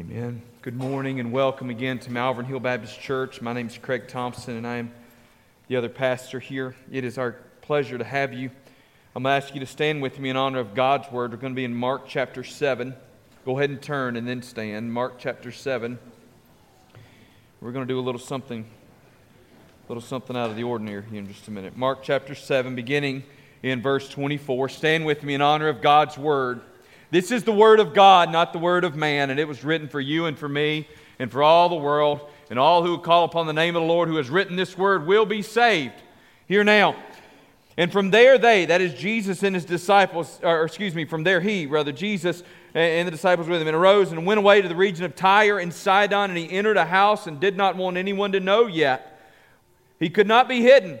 Amen. Good morning and welcome again to Malvern Hill Baptist Church. My name is Craig Thompson and I am the other pastor here. It is our pleasure to have you. I'm going to ask you to stand with me in honor of God's Word. We're going to be in Mark chapter 7. Go ahead and turn and then stand. Mark chapter 7. We're going to do a little something out of the ordinary here in just a minute. Mark chapter 7, beginning in verse 24. Stand with me in honor of God's Word. This is the Word of God, not the Word of man, and it was written for you and for me and for all the world, and all who call upon the name of the Lord who has written this Word will be saved. Hear now. And from there they, that is Jesus and his disciples, Jesus and the disciples with him, and arose and went away to the region of Tyre and Sidon, and he entered a house and did not want anyone to know yet. He could not be hidden.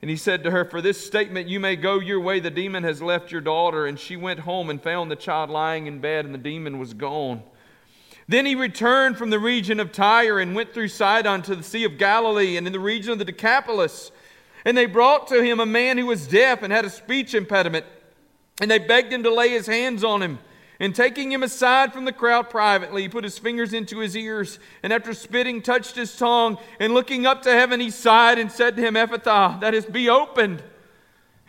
And he said to her, "For this statement you may go your way, the demon has left your daughter." And she went home and found the child lying in bed, and the demon was gone. Then he returned from the region of Tyre and went through Sidon to the Sea of Galilee and in the region of the Decapolis. And they brought to him a man who was deaf and had a speech impediment. And they begged him to lay his hands on him. And taking him aside from the crowd privately, he put his fingers into his ears, and after spitting, touched his tongue, and looking up to heaven, he sighed and said to him, "Ephphatha," that is, "be opened."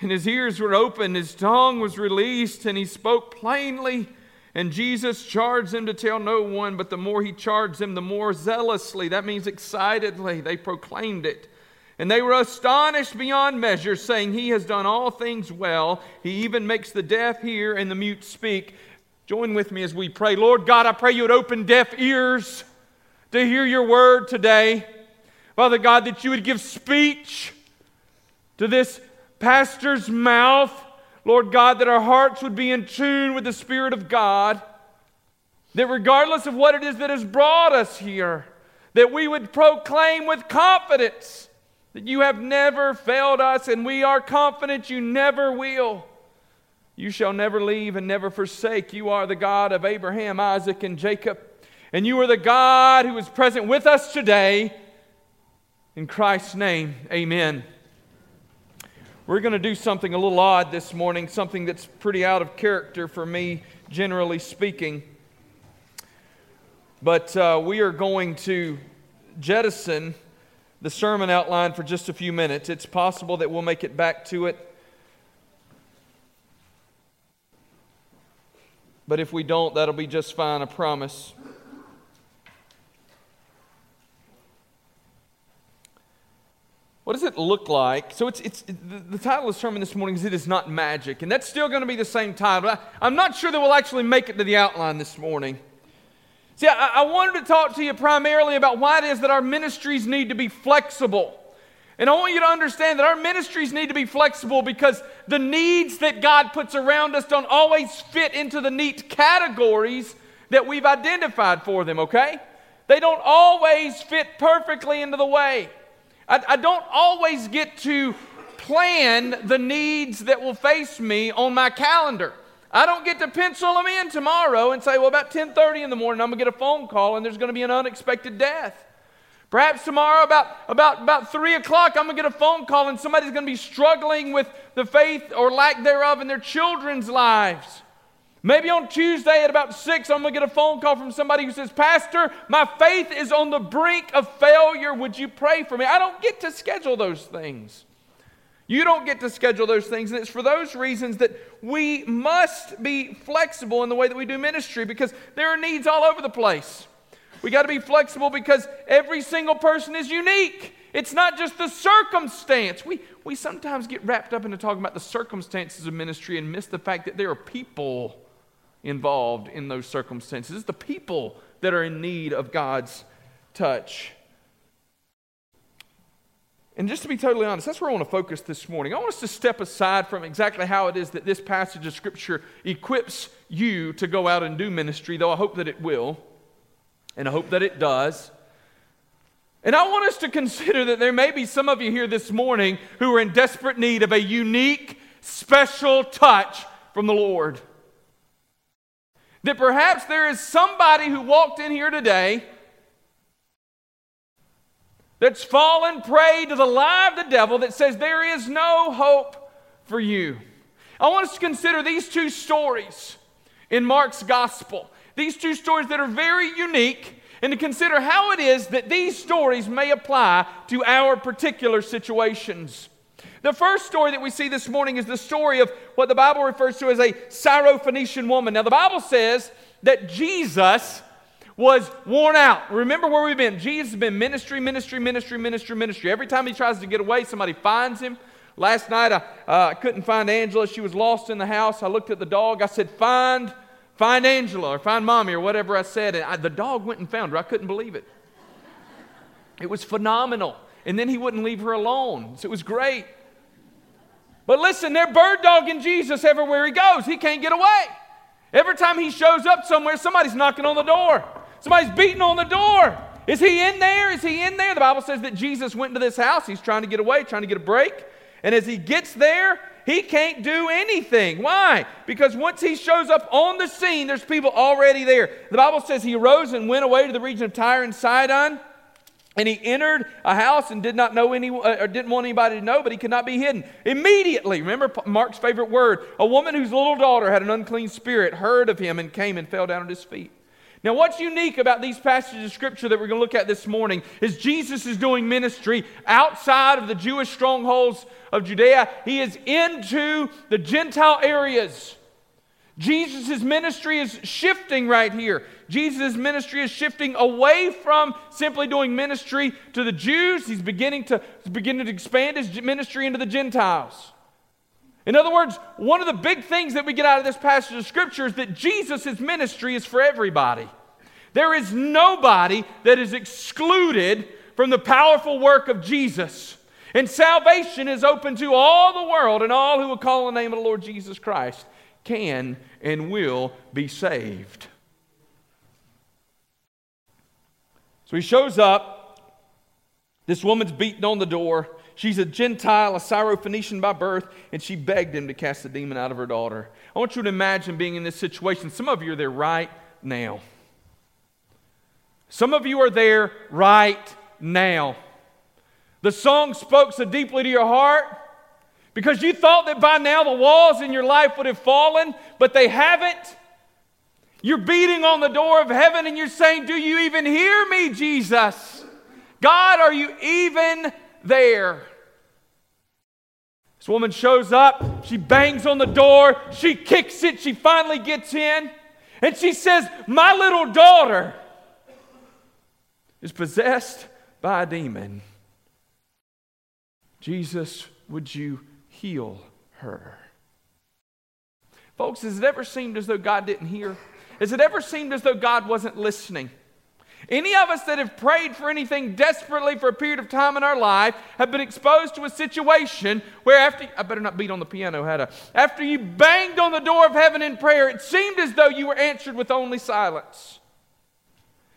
And his ears were opened, his tongue was released, and he spoke plainly. And Jesus charged them to tell no one, but the more he charged them, the more zealously, that means excitedly, they proclaimed it. And they were astonished beyond measure, saying, "He has done all things well. He even makes the deaf hear and the mute speak." Join with me as we pray. Lord God, I pray you would open deaf ears to hear your word today. Father God, that you would give speech to this pastor's mouth. Lord God, that our hearts would be in tune with the Spirit of God. That regardless of what it is that has brought us here, that we would proclaim with confidence that you have never failed us and we are confident you never will. You shall never leave and never forsake. You are the God of Abraham, Isaac, and Jacob. And you are the God who is present with us today. In Christ's name, amen. We're going to do something a little odd this morning, something that's pretty out of character for me, generally speaking. But we are going to jettison the sermon outline for just a few minutes. It's possible that we'll make it back to it. But if we don't, that'll be just fine, I promise. What does it look like? So the title of the sermon this morning is "It Is Not Magic." And that's still going to be the same title. I'm not sure that we'll actually make it to the outline this morning. See, I wanted to talk to you primarily about why it is that our ministries need to be flexible. And I want you to understand that our ministries need to be flexible because the needs that God puts around us don't always fit into the neat categories that we've identified for them, okay? They don't always fit perfectly into the way. I don't always get to plan the needs that will face me on my calendar. I don't get to pencil them in tomorrow and say, well, about 10:30 in the morning, I'm going to get a phone call and there's going to be an unexpected death. Perhaps tomorrow about 3 o'clock, I'm going to get a phone call and somebody's going to be struggling with the faith or lack thereof in their children's lives. Maybe on Tuesday at about 6, I'm going to get a phone call from somebody who says, "Pastor, my faith is on the brink of failure. Would you pray for me?" I don't get to schedule those things. You don't get to schedule those things. And it's for those reasons that we must be flexible in the way that we do ministry because there are needs all over the place. We got to be flexible because every single person is unique. It's not just the circumstance. We sometimes get wrapped up into talking about the circumstances of ministry and miss the fact that there are people involved in those circumstances. It's the people that are in need of God's touch. And just to be totally honest, that's where I want to focus this morning. I want us to step aside from exactly how it is that this passage of Scripture equips you to go out and do ministry, though I hope that it will. And I hope that it does. And I want us to consider that there may be some of you here this morning who are in desperate need of a unique, special touch from the Lord. That perhaps there is somebody who walked in here today that's fallen prey to the lie of the devil that says there is no hope for you. I want us to consider these two stories in Mark's gospel. These two stories that are very unique, and to consider how it is that these stories may apply to our particular situations. The first story that we see this morning is the story of what the Bible refers to as a Syrophoenician woman. Now, the Bible says that Jesus was worn out. Remember where we've been. Jesus has been ministry. Every time he tries to get away, somebody finds him. Last night, I couldn't find Angela. She was lost in the house. I looked at the dog. I said, Find Angela or find mommy or whatever I said. And the dog went and found her. I couldn't believe it. It was phenomenal. And then he wouldn't leave her alone. So it was great. But listen, they're bird dogging Jesus everywhere he goes. He can't get away. Every time he shows up somewhere, somebody's knocking on the door. Somebody's beating on the door. Is he in there? Is he in there? The Bible says that Jesus went into this house. He's trying to get away, trying to get a break. And as he gets there, he can't do anything. Why? Because once he shows up on the scene, there's people already there. The Bible says he arose and went away to the region of Tyre and Sidon, and he entered a house and did not know anyone, or didn't want anybody to know, but he could not be hidden. Immediately, remember Mark's favorite word, a woman whose little daughter had an unclean spirit heard of him and came and fell down at his feet. Now, what's unique about these passages of Scripture that we're going to look at this morning is Jesus is doing ministry outside of the Jewish strongholds of Judea. He is into the Gentile areas. Jesus' ministry is shifting right here. Jesus' ministry is shifting away from simply doing ministry to the Jews. He's beginning to expand his ministry into the Gentiles. In other words, one of the big things that we get out of this passage of Scripture is that Jesus' ministry is for everybody. There is nobody that is excluded from the powerful work of Jesus. And salvation is open to all the world, and all who will call on the name of the Lord Jesus Christ can and will be saved. So he shows up. This woman's beaten on the door. She's a Gentile, a Syrophoenician by birth, and she begged him to cast the demon out of her daughter. I want you to imagine being in this situation. Some of you are there right now. Some of you are there right now. The song spoke so deeply to your heart because you thought that by now the walls in your life would have fallen, but they haven't. You're beating on the door of heaven and you're saying, "Do you even hear me, Jesus? God, are you even there?" This woman shows up. She bangs on the door. She kicks it. She finally gets in. And she says, "My little daughter is possessed by a demon. Jesus, would you heal her?" Folks, has it ever seemed as though God didn't hear? Has it ever seemed as though God wasn't listening? Any of us that have prayed for anything desperately for a period of time in our life have been exposed to a situation where after you banged on the door of heaven in prayer, it seemed as though you were answered with only silence.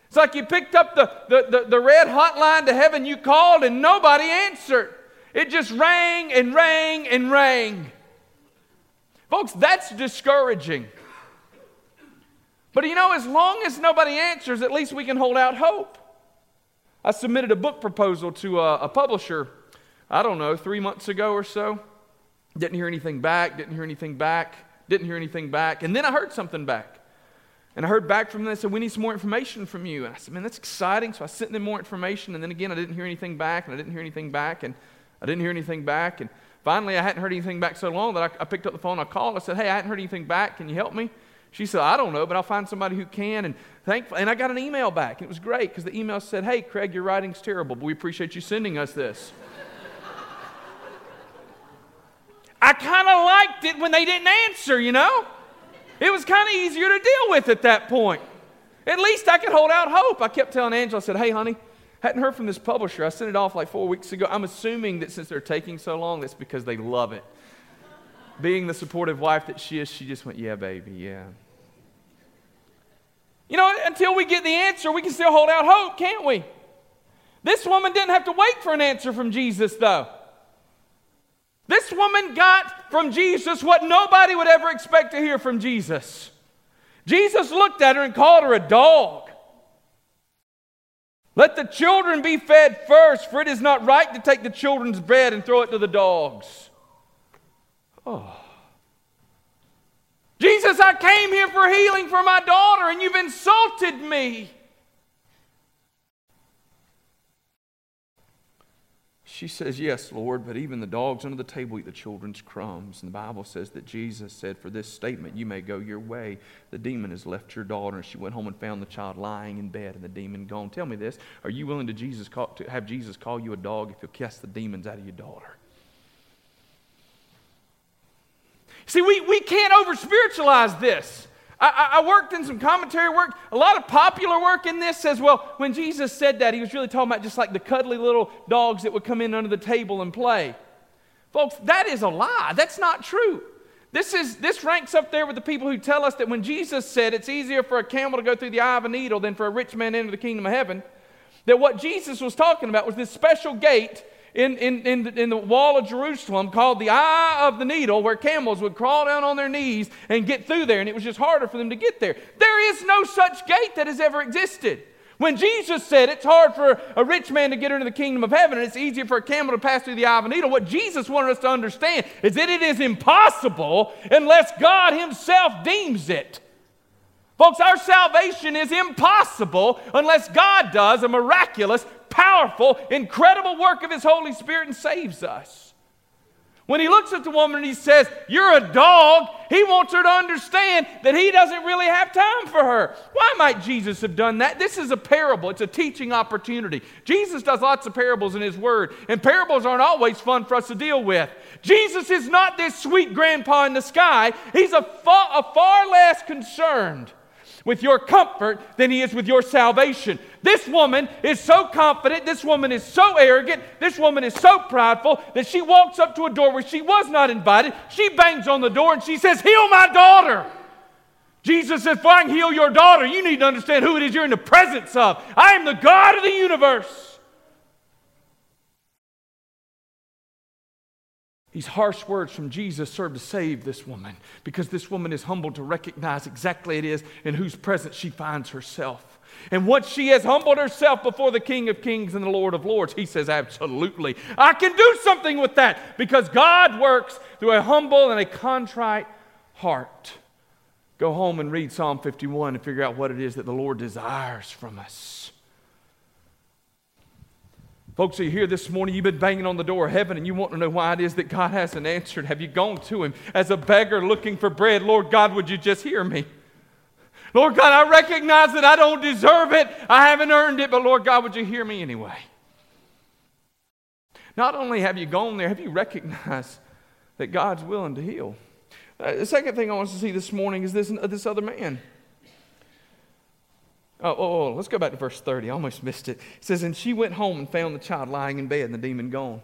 It's like you picked up the red hotline to heaven, you called, and nobody answered. It just rang and rang and rang. Folks, that's discouraging. But you know, as long as nobody answers, at least we can hold out hope. I submitted a book proposal to a publisher, 3 months ago or so. Didn't hear anything back. And then I heard something back. And I heard back from them. They said, "We need some more information from you." And I said, "Man, that's exciting." So I sent them more information. And then again, I didn't hear anything back. And finally, I hadn't heard anything back so long that I picked up the phone. I called. I said, "Hey, I hadn't heard anything back. Can you help me?" She said, "I don't know, but I'll find somebody who can." And thankfully, and I got an email back. It was great because the email said, "Hey, Craig, your writing's terrible, but we appreciate you sending us this." I kind of liked it when they didn't answer, you know. It was kind of easier to deal with at that point. At least I could hold out hope. I kept telling Angela, I said, "Hey, honey, hadn't heard from this publisher. I sent it off like 4 weeks ago. I'm assuming that since they're taking so long, that's because they love it." Being the supportive wife that she is, she just went, "Yeah, baby, yeah." You know, until we get the answer, we can still hold out hope, can't we? This woman didn't have to wait for an answer from Jesus, though. This woman got from Jesus what nobody would ever expect to hear from Jesus. Jesus looked at her and called her a dog. Let the children be fed first, for it is not right to take the children's bread and throw it to the dogs. Oh. Jesus, I came here for healing for my daughter, and you've insulted me. She says, yes, Lord, but even the dogs under the table eat the children's crumbs. And the Bible says that Jesus said, for this statement, you may go your way. The demon has left your daughter. And she went home and found the child lying in bed and the demon gone. Tell me this. Are you willing to have Jesus call you a dog if he'll cast the demons out of your daughter? See, we can't over-spiritualize this. I worked in some commentary work. A lot of popular work in this says, well, when Jesus said that, he was really talking about just like the cuddly little dogs that would come in under the table and play. Folks, that is a lie. That's not true. This ranks up there with the people who tell us that when Jesus said it's easier for a camel to go through the eye of a needle than for a rich man to enter the kingdom of heaven, that what Jesus was talking about was this special gate in the wall of Jerusalem called the Eye of the Needle, where camels would crawl down on their knees and get through there, and it was just harder for them to get there. There is no such gate that has ever existed. When Jesus said it's hard for a rich man to get into the kingdom of heaven and it's easier for a camel to pass through the Eye of a Needle, what Jesus wanted us to understand is that it is impossible unless God himself deems it. Folks, our salvation is impossible unless God does a miraculous, powerful, incredible work of his Holy Spirit and saves us. When he looks at the woman and he says, you're a dog, he wants her to understand that he doesn't really have time for her. Why might Jesus have done that? This is a parable. It's a teaching opportunity. Jesus does lots of parables in his word, and parables aren't always fun for us to deal with. Jesus is not this sweet grandpa in the sky. He's a far less concerned with your comfort than he is with your salvation. This woman is so confident, this woman is so arrogant, this woman is so prideful that she walks up to a door where she was not invited, she bangs on the door and she says, heal my daughter. Jesus says, if I can heal your daughter, you need to understand who it is you're in the presence of. I am the God of the universe. These harsh words from Jesus serve to save this woman because this woman is humbled to recognize exactly it is in whose presence she finds herself. And once she has humbled herself before the King of Kings and the Lord of Lords, he says, absolutely, I can do something with that because God works through a humble and a contrite heart. Go home and read Psalm 51 and figure out what it is that the Lord desires from us. Folks, are you here this morning? You've been banging on the door of heaven and you want to know why it is that God hasn't answered. Have you gone to him as a beggar looking for bread? Lord God, would you just hear me? Lord God, I recognize that I don't deserve it. I haven't earned it, but Lord God, would you hear me anyway? Not only have you gone there, have you recognized that God's willing to heal? The second thing I want us to see this morning is this other man. Let's go back to verse 30. I almost missed it. It says, and she went home and found the child lying in bed and the demon gone.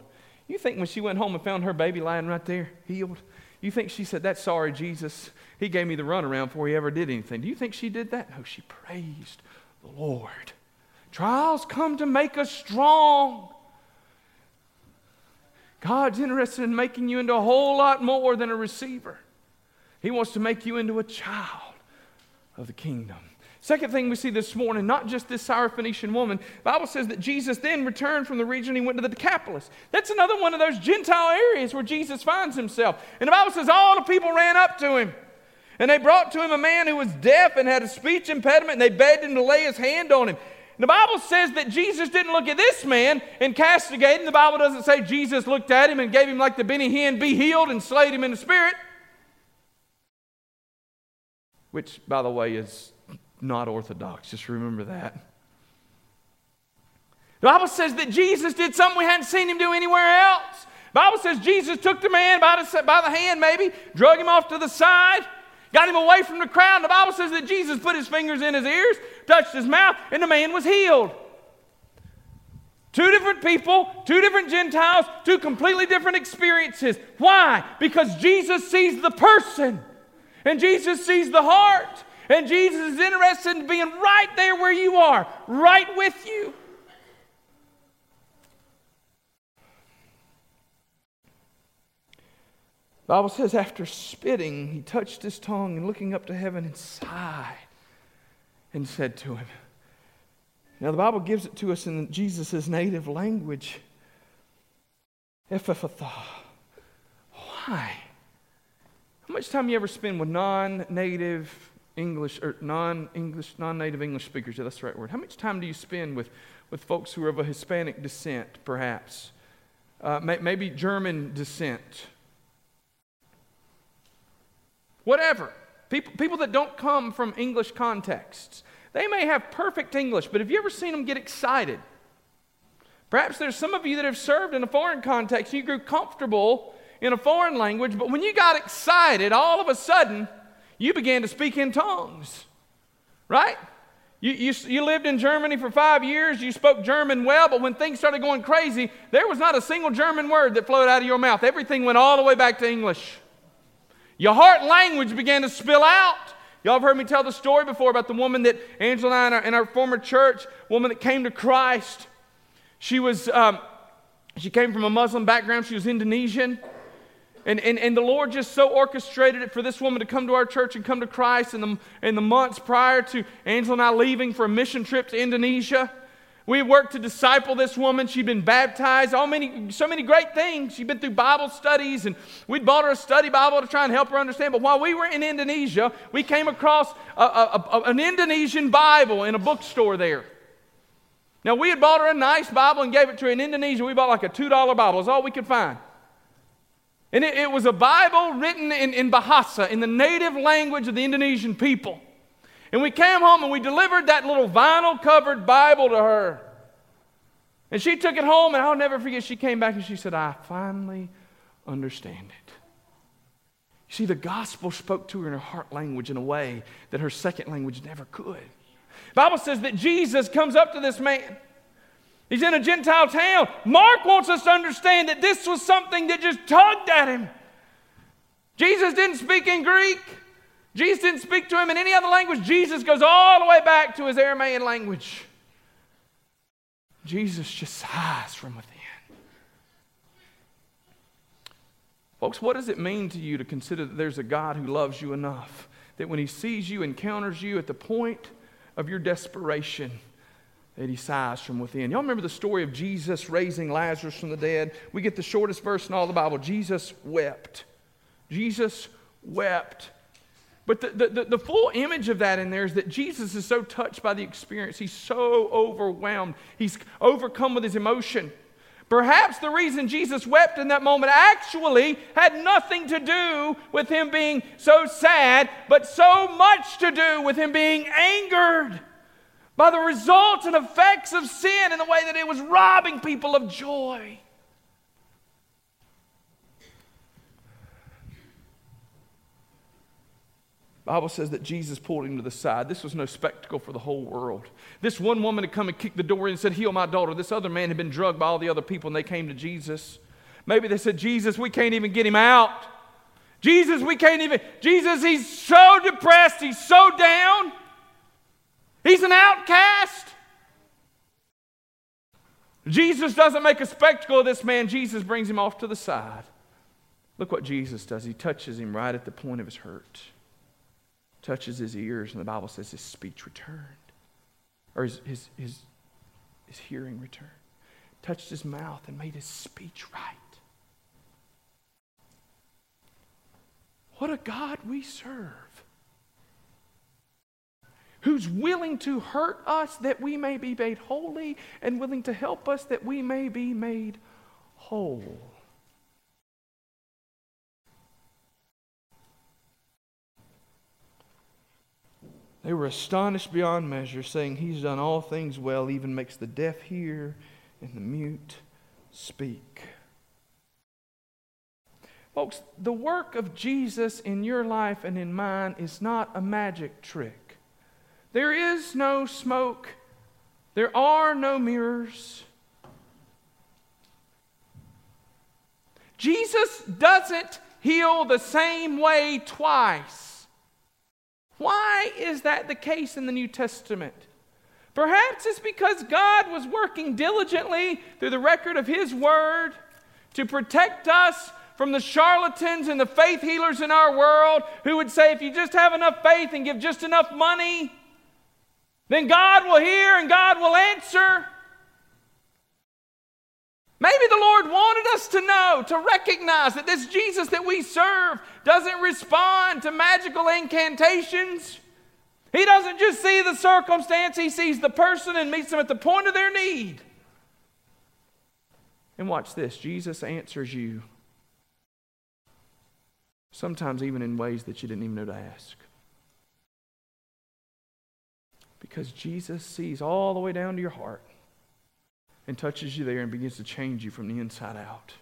You think when she went home and found her baby lying right there, healed, you think she said, that's sorry, Jesus. He gave me the runaround before he ever did anything. Do you think she did that? No, she praised the Lord. Trials come to make us strong. God's interested in making you into a whole lot more than a receiver. He wants to make you into a child of the kingdom. Second thing we see this morning, not just this Syrophoenician woman. The Bible says that Jesus then returned from the region. He went to the Decapolis. That's another one of those Gentile areas where Jesus finds himself. And the Bible says all the people ran up to him. And they brought to him a man who was deaf and had a speech impediment. And they begged him to lay his hand on him. And the Bible says that Jesus didn't look at this man and castigate him. The Bible doesn't say Jesus looked at him and gave him like the Benny Hinn, be healed, and slayed him in the spirit. Which, by the way, is not orthodox. Just remember that. The Bible says that Jesus did something we hadn't seen him do anywhere else. The Bible says Jesus took the man by the hand maybe, drug him off to the side, got him away from the crowd. And the Bible says that Jesus put his fingers in his ears, touched his mouth, and the man was healed. Two different people, two different Gentiles, two completely different experiences. Why? Because Jesus sees the person and Jesus sees the heart. And Jesus is interested in being right there where you are, right with you. The Bible says, after spitting, he touched his tongue and looking up to heaven and sighed and said to him. Now the Bible gives it to us in Jesus' native language. Ephphatha. Why? How much time you ever spend with non-native English speakers? Yeah, that's the right word. How much time do you spend with folks who are of a Hispanic descent, perhaps? Maybe German descent. Whatever. People that don't come from English contexts. They may have perfect English, but have you ever seen them get excited? Perhaps there's some of you that have served in a foreign context. You grew comfortable in a foreign language, but when you got excited, all of a sudden, you began to speak in tongues, right? You lived in Germany for 5 years. You spoke German well, but when things started going crazy, there was not a single German word that flowed out of your mouth. Everything went all the way back to English. Your heart language began to spill out. Y'all have heard me tell the story before about the woman that Angela and our former church, woman that came to Christ. She was, she came from a Muslim background. She was Indonesian. And the Lord just so orchestrated it for this woman to come to our church and come to Christ in the months prior to Angela and I leaving for a mission trip to Indonesia. We worked to disciple this woman. She'd been baptized, so many great things. She'd been through Bible studies, and we'd bought her a study Bible to try and help her understand. But while we were in Indonesia, we came across an Indonesian Bible in a bookstore there. Now, we had bought her a nice Bible and gave it to her. In Indonesia, we bought like a $2 Bible. It's all we could find. And it was a Bible written in Bahasa, in the native language of the Indonesian people. And we came home and we delivered that little vinyl-covered Bible to her. And she took it home, and I'll never forget, she came back and she said, I finally understand it. You see, the gospel spoke to her in her heart language in a way that her second language never could. The Bible says that Jesus comes up to this man. He's in a Gentile town. Mark wants us to understand that this was something that just tugged at him. Jesus didn't speak in Greek. Jesus didn't speak to him in any other language. Jesus goes all the way back to his Aramaic language. Jesus just sighs from within. Folks, what does it mean to you to consider that there's a God who loves you enough that when he sees you, encounters you at the point of your desperation, that he sighs from within? Y'all remember the story of Jesus raising Lazarus from the dead? We get the shortest verse in all the Bible. Jesus wept. Jesus wept. But the full image of that in there is that Jesus is so touched by the experience. He's so overwhelmed. He's overcome with his emotion. Perhaps the reason Jesus wept in that moment actually had nothing to do with him being so sad, but so much to do with him being angered by the results and effects of sin and the way that it was robbing people of joy. The Bible says that Jesus pulled him to the side. This was no spectacle for the whole world. This one woman had come and kicked the door in and said, heal my daughter. This other man had been drugged by all the other people, and they came to Jesus. Maybe they said, Jesus, we can't even get him out. Jesus, he's so depressed. He's so down. He's an outcast. Jesus doesn't make a spectacle of this man. Jesus brings him off to the side. Look what Jesus does. He touches him right at the point of his hurt. Touches his ears, and the Bible says his speech returned, or his hearing returned. Touched his mouth and made his speech right. What a God we serve, who's willing to hurt us that we may be made holy, and willing to help us that we may be made whole. They were astonished beyond measure, saying, he's done all things well, even makes the deaf hear and the mute speak. Folks, the work of Jesus in your life and in mine is not a magic trick. There is no smoke. There are no mirrors. Jesus doesn't heal the same way twice. Why is that the case in the New Testament? Perhaps it's because God was working diligently through the record of his word to protect us from the charlatans and the faith healers in our world who would say, if you just have enough faith and give just enough money, then God will hear and God will answer. Maybe the Lord wanted us to know, to recognize that this Jesus that we serve doesn't respond to magical incantations. He doesn't just see the circumstance, he sees the person and meets them at the point of their need. And watch this, Jesus answers you. Sometimes even in ways that you didn't even know to ask. Because Jesus sees all the way down to your heart. And touches you there and begins to change you from the inside out.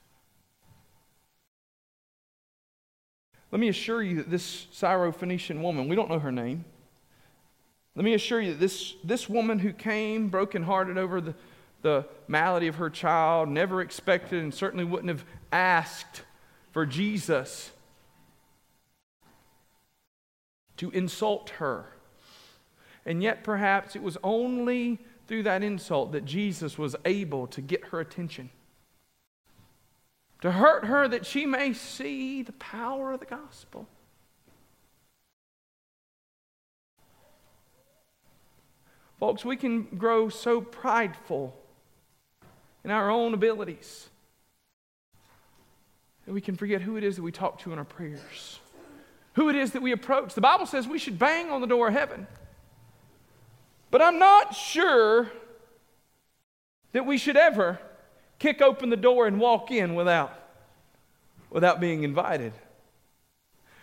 Let me assure you that this Syrophoenician woman, we don't know her name. Let me assure you that this woman who came brokenhearted over the malady of her child, never expected and certainly wouldn't have asked for Jesus to insult her. And yet perhaps it was only through that insult that Jesus was able to get her attention. To hurt her that she may see the power of the gospel. Folks, we can grow so prideful in our own abilities that we can forget who it is that we talk to in our prayers. Who it is that we approach. The Bible says we should bang on the door of heaven. But I'm not sure that we should ever kick open the door and walk in without being invited.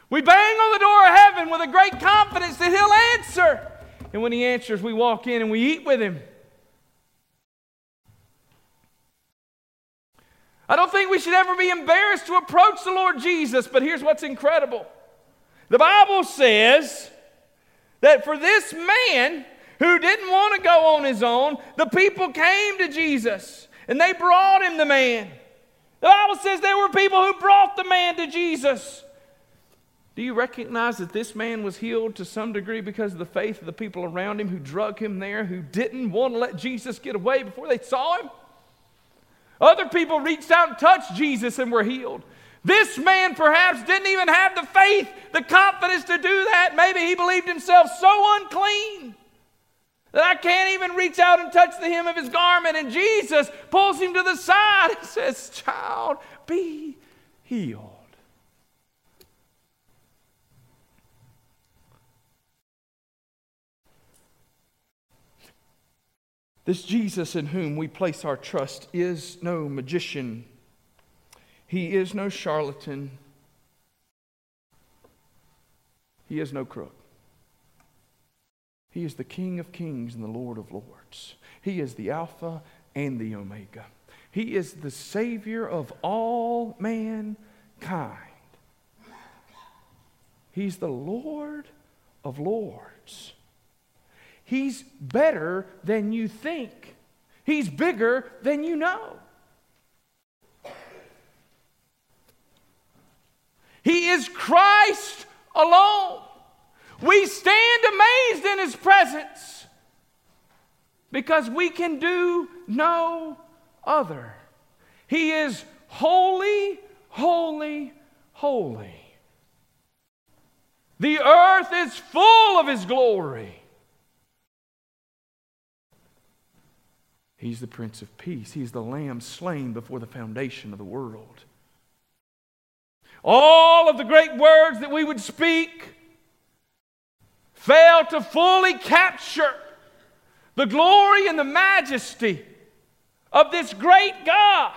We bang on the door of heaven with a great confidence that He'll answer. And when He answers, we walk in and we eat with Him. I don't think we should ever be embarrassed to approach the Lord Jesus, but here's what's incredible. The Bible says that for this man who didn't want to go on his own, the people came to Jesus and they brought him the man. The Bible says there were people who brought the man to Jesus. Do you recognize that this man was healed to some degree because of the faith of the people around him who drug him there, who didn't want to let Jesus get away before they saw him? Other people reached out and touched Jesus and were healed. This man perhaps didn't even have the faith, the confidence to do that. Maybe he believed himself so unclean that I can't even reach out and touch the hem of his garment. And Jesus pulls him to the side and says, "Child, be healed." This Jesus in whom we place our trust is no magician. He is no charlatan. He is no crook. He is the King of Kings and the Lord of Lords. He is the Alpha and the Omega. He is the Savior of all mankind. He's the Lord of Lords. He's better than you think. He's bigger than you know. He is Christ alone. We stand amazed in His presence because we can do no other. He is holy, holy, holy. The earth is full of His glory. He's the Prince of Peace. He's the Lamb slain before the foundation of the world. All of the great words that we would speak fail to fully capture the glory and the majesty of this great God.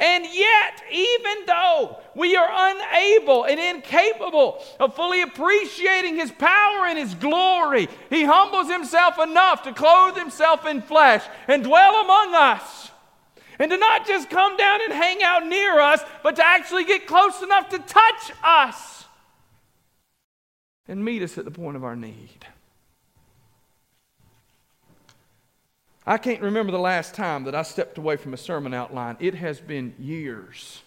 And yet, even though we are unable and incapable of fully appreciating His power and His glory, He humbles Himself enough to clothe Himself in flesh and dwell among us. And to not just come down and hang out near us, but to actually get close enough to touch us. And meet us at the point of our need. I can't remember the last time that I stepped away from a sermon outline. It has been years.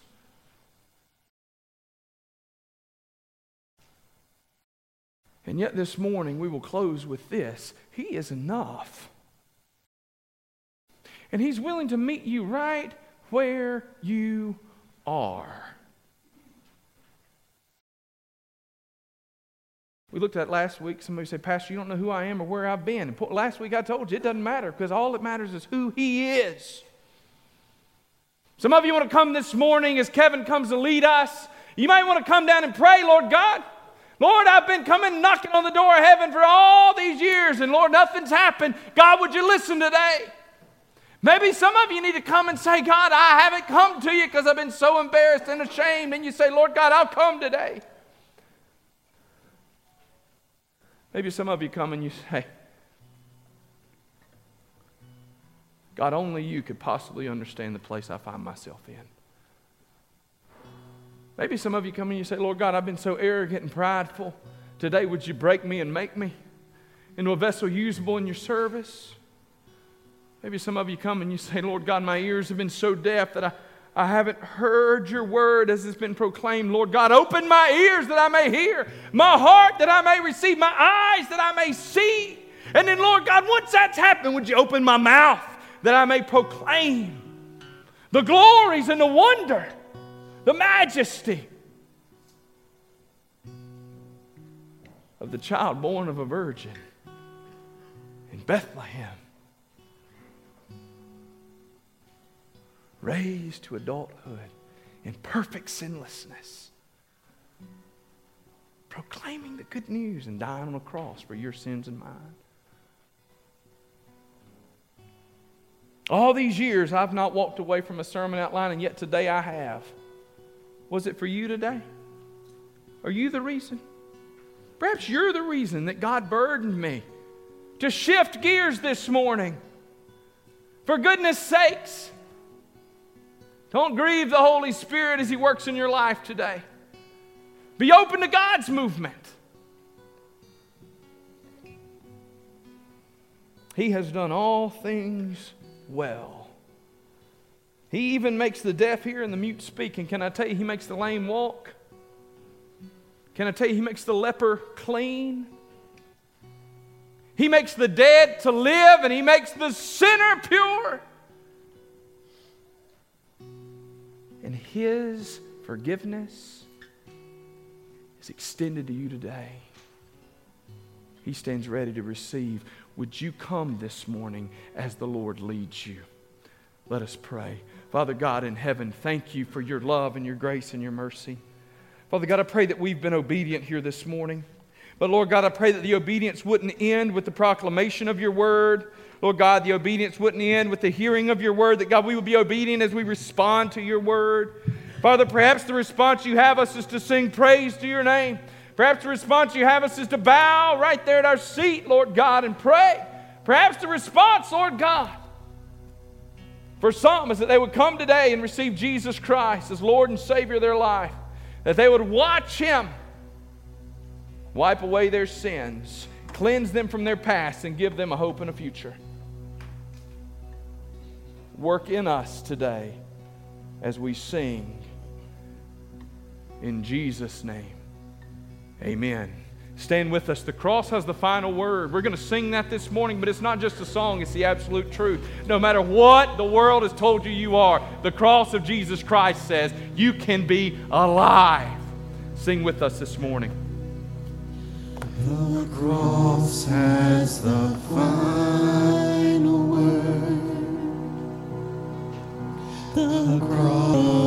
And yet this morning we will close with this. He is enough. And He's willing to meet you right where you are. We looked at last week. Somebody said, Pastor, you don't know who I am or where I've been. And last week I told you it doesn't matter, because all that matters is who He is. Some of you want to come this morning as Kevin comes to lead us. You might want to come down and pray, Lord God. Lord, I've been coming knocking on the door of heaven for all these years, and Lord, nothing's happened. God, would you listen today? Maybe some of you need to come and say, God, I haven't come to you because I've been so embarrassed and ashamed. And you say, Lord God, I'll come today. Maybe some of you come and you say, God, only you could possibly understand the place I find myself in. Maybe some of you come and you say, Lord God, I've been so arrogant and prideful. Today, would you break me and make me into a vessel usable in your service? Maybe some of you come and you say, Lord God, my ears have been so deaf that I haven't heard your word as it's been proclaimed. Lord God, open my ears that I may hear, my heart that I may receive, my eyes that I may see. And then, Lord God, once that's happened, would you open my mouth that I may proclaim the glories and the wonder, the majesty of the child born of a virgin in Bethlehem, raised to adulthood in perfect sinlessness, proclaiming the good news and dying on a cross for your sins and mine. All these years I've not walked away from a sermon outline, and yet today I have. Was it for you today? Are you the reason? Perhaps you're the reason that God burdened me to shift gears this morning. For goodness sakes, don't grieve the Holy Spirit as He works in your life today. Be open to God's movement. He has done all things well. He even makes the deaf hear and the mute speak. And can I tell you, He makes the lame walk? Can I tell you, He makes the leper clean? He makes the dead to live, and He makes the sinner pure. And His forgiveness is extended to you today. He stands ready to receive. Would you come this morning as the Lord leads you? Let us pray. Father God in heaven, thank you for your love and your grace and your mercy. Father God, I pray that we've been obedient here this morning. But Lord God, I pray that the obedience wouldn't end with the proclamation of your word. Lord God, the obedience wouldn't end with the hearing of your word, that God, we would be obedient as we respond to your word. Father, perhaps the response you have us is to sing praise to your name. Perhaps the response you have us is to bow right there at our seat, Lord God, and pray. Perhaps the response, Lord God, for some is that they would come today and receive Jesus Christ as Lord and Savior of their life, that they would watch Him wipe away their sins, cleanse them from their past, and give them a hope and a future. Work in us today as we sing. In Jesus' name, amen. Stand with us. The cross has the final word. We're going to sing that this morning, but it's not just a song. It's the absolute truth. No matter what the world has told you you are, the cross of Jesus Christ says you can be alive. Sing with us this morning. The cross has the final word. The cross.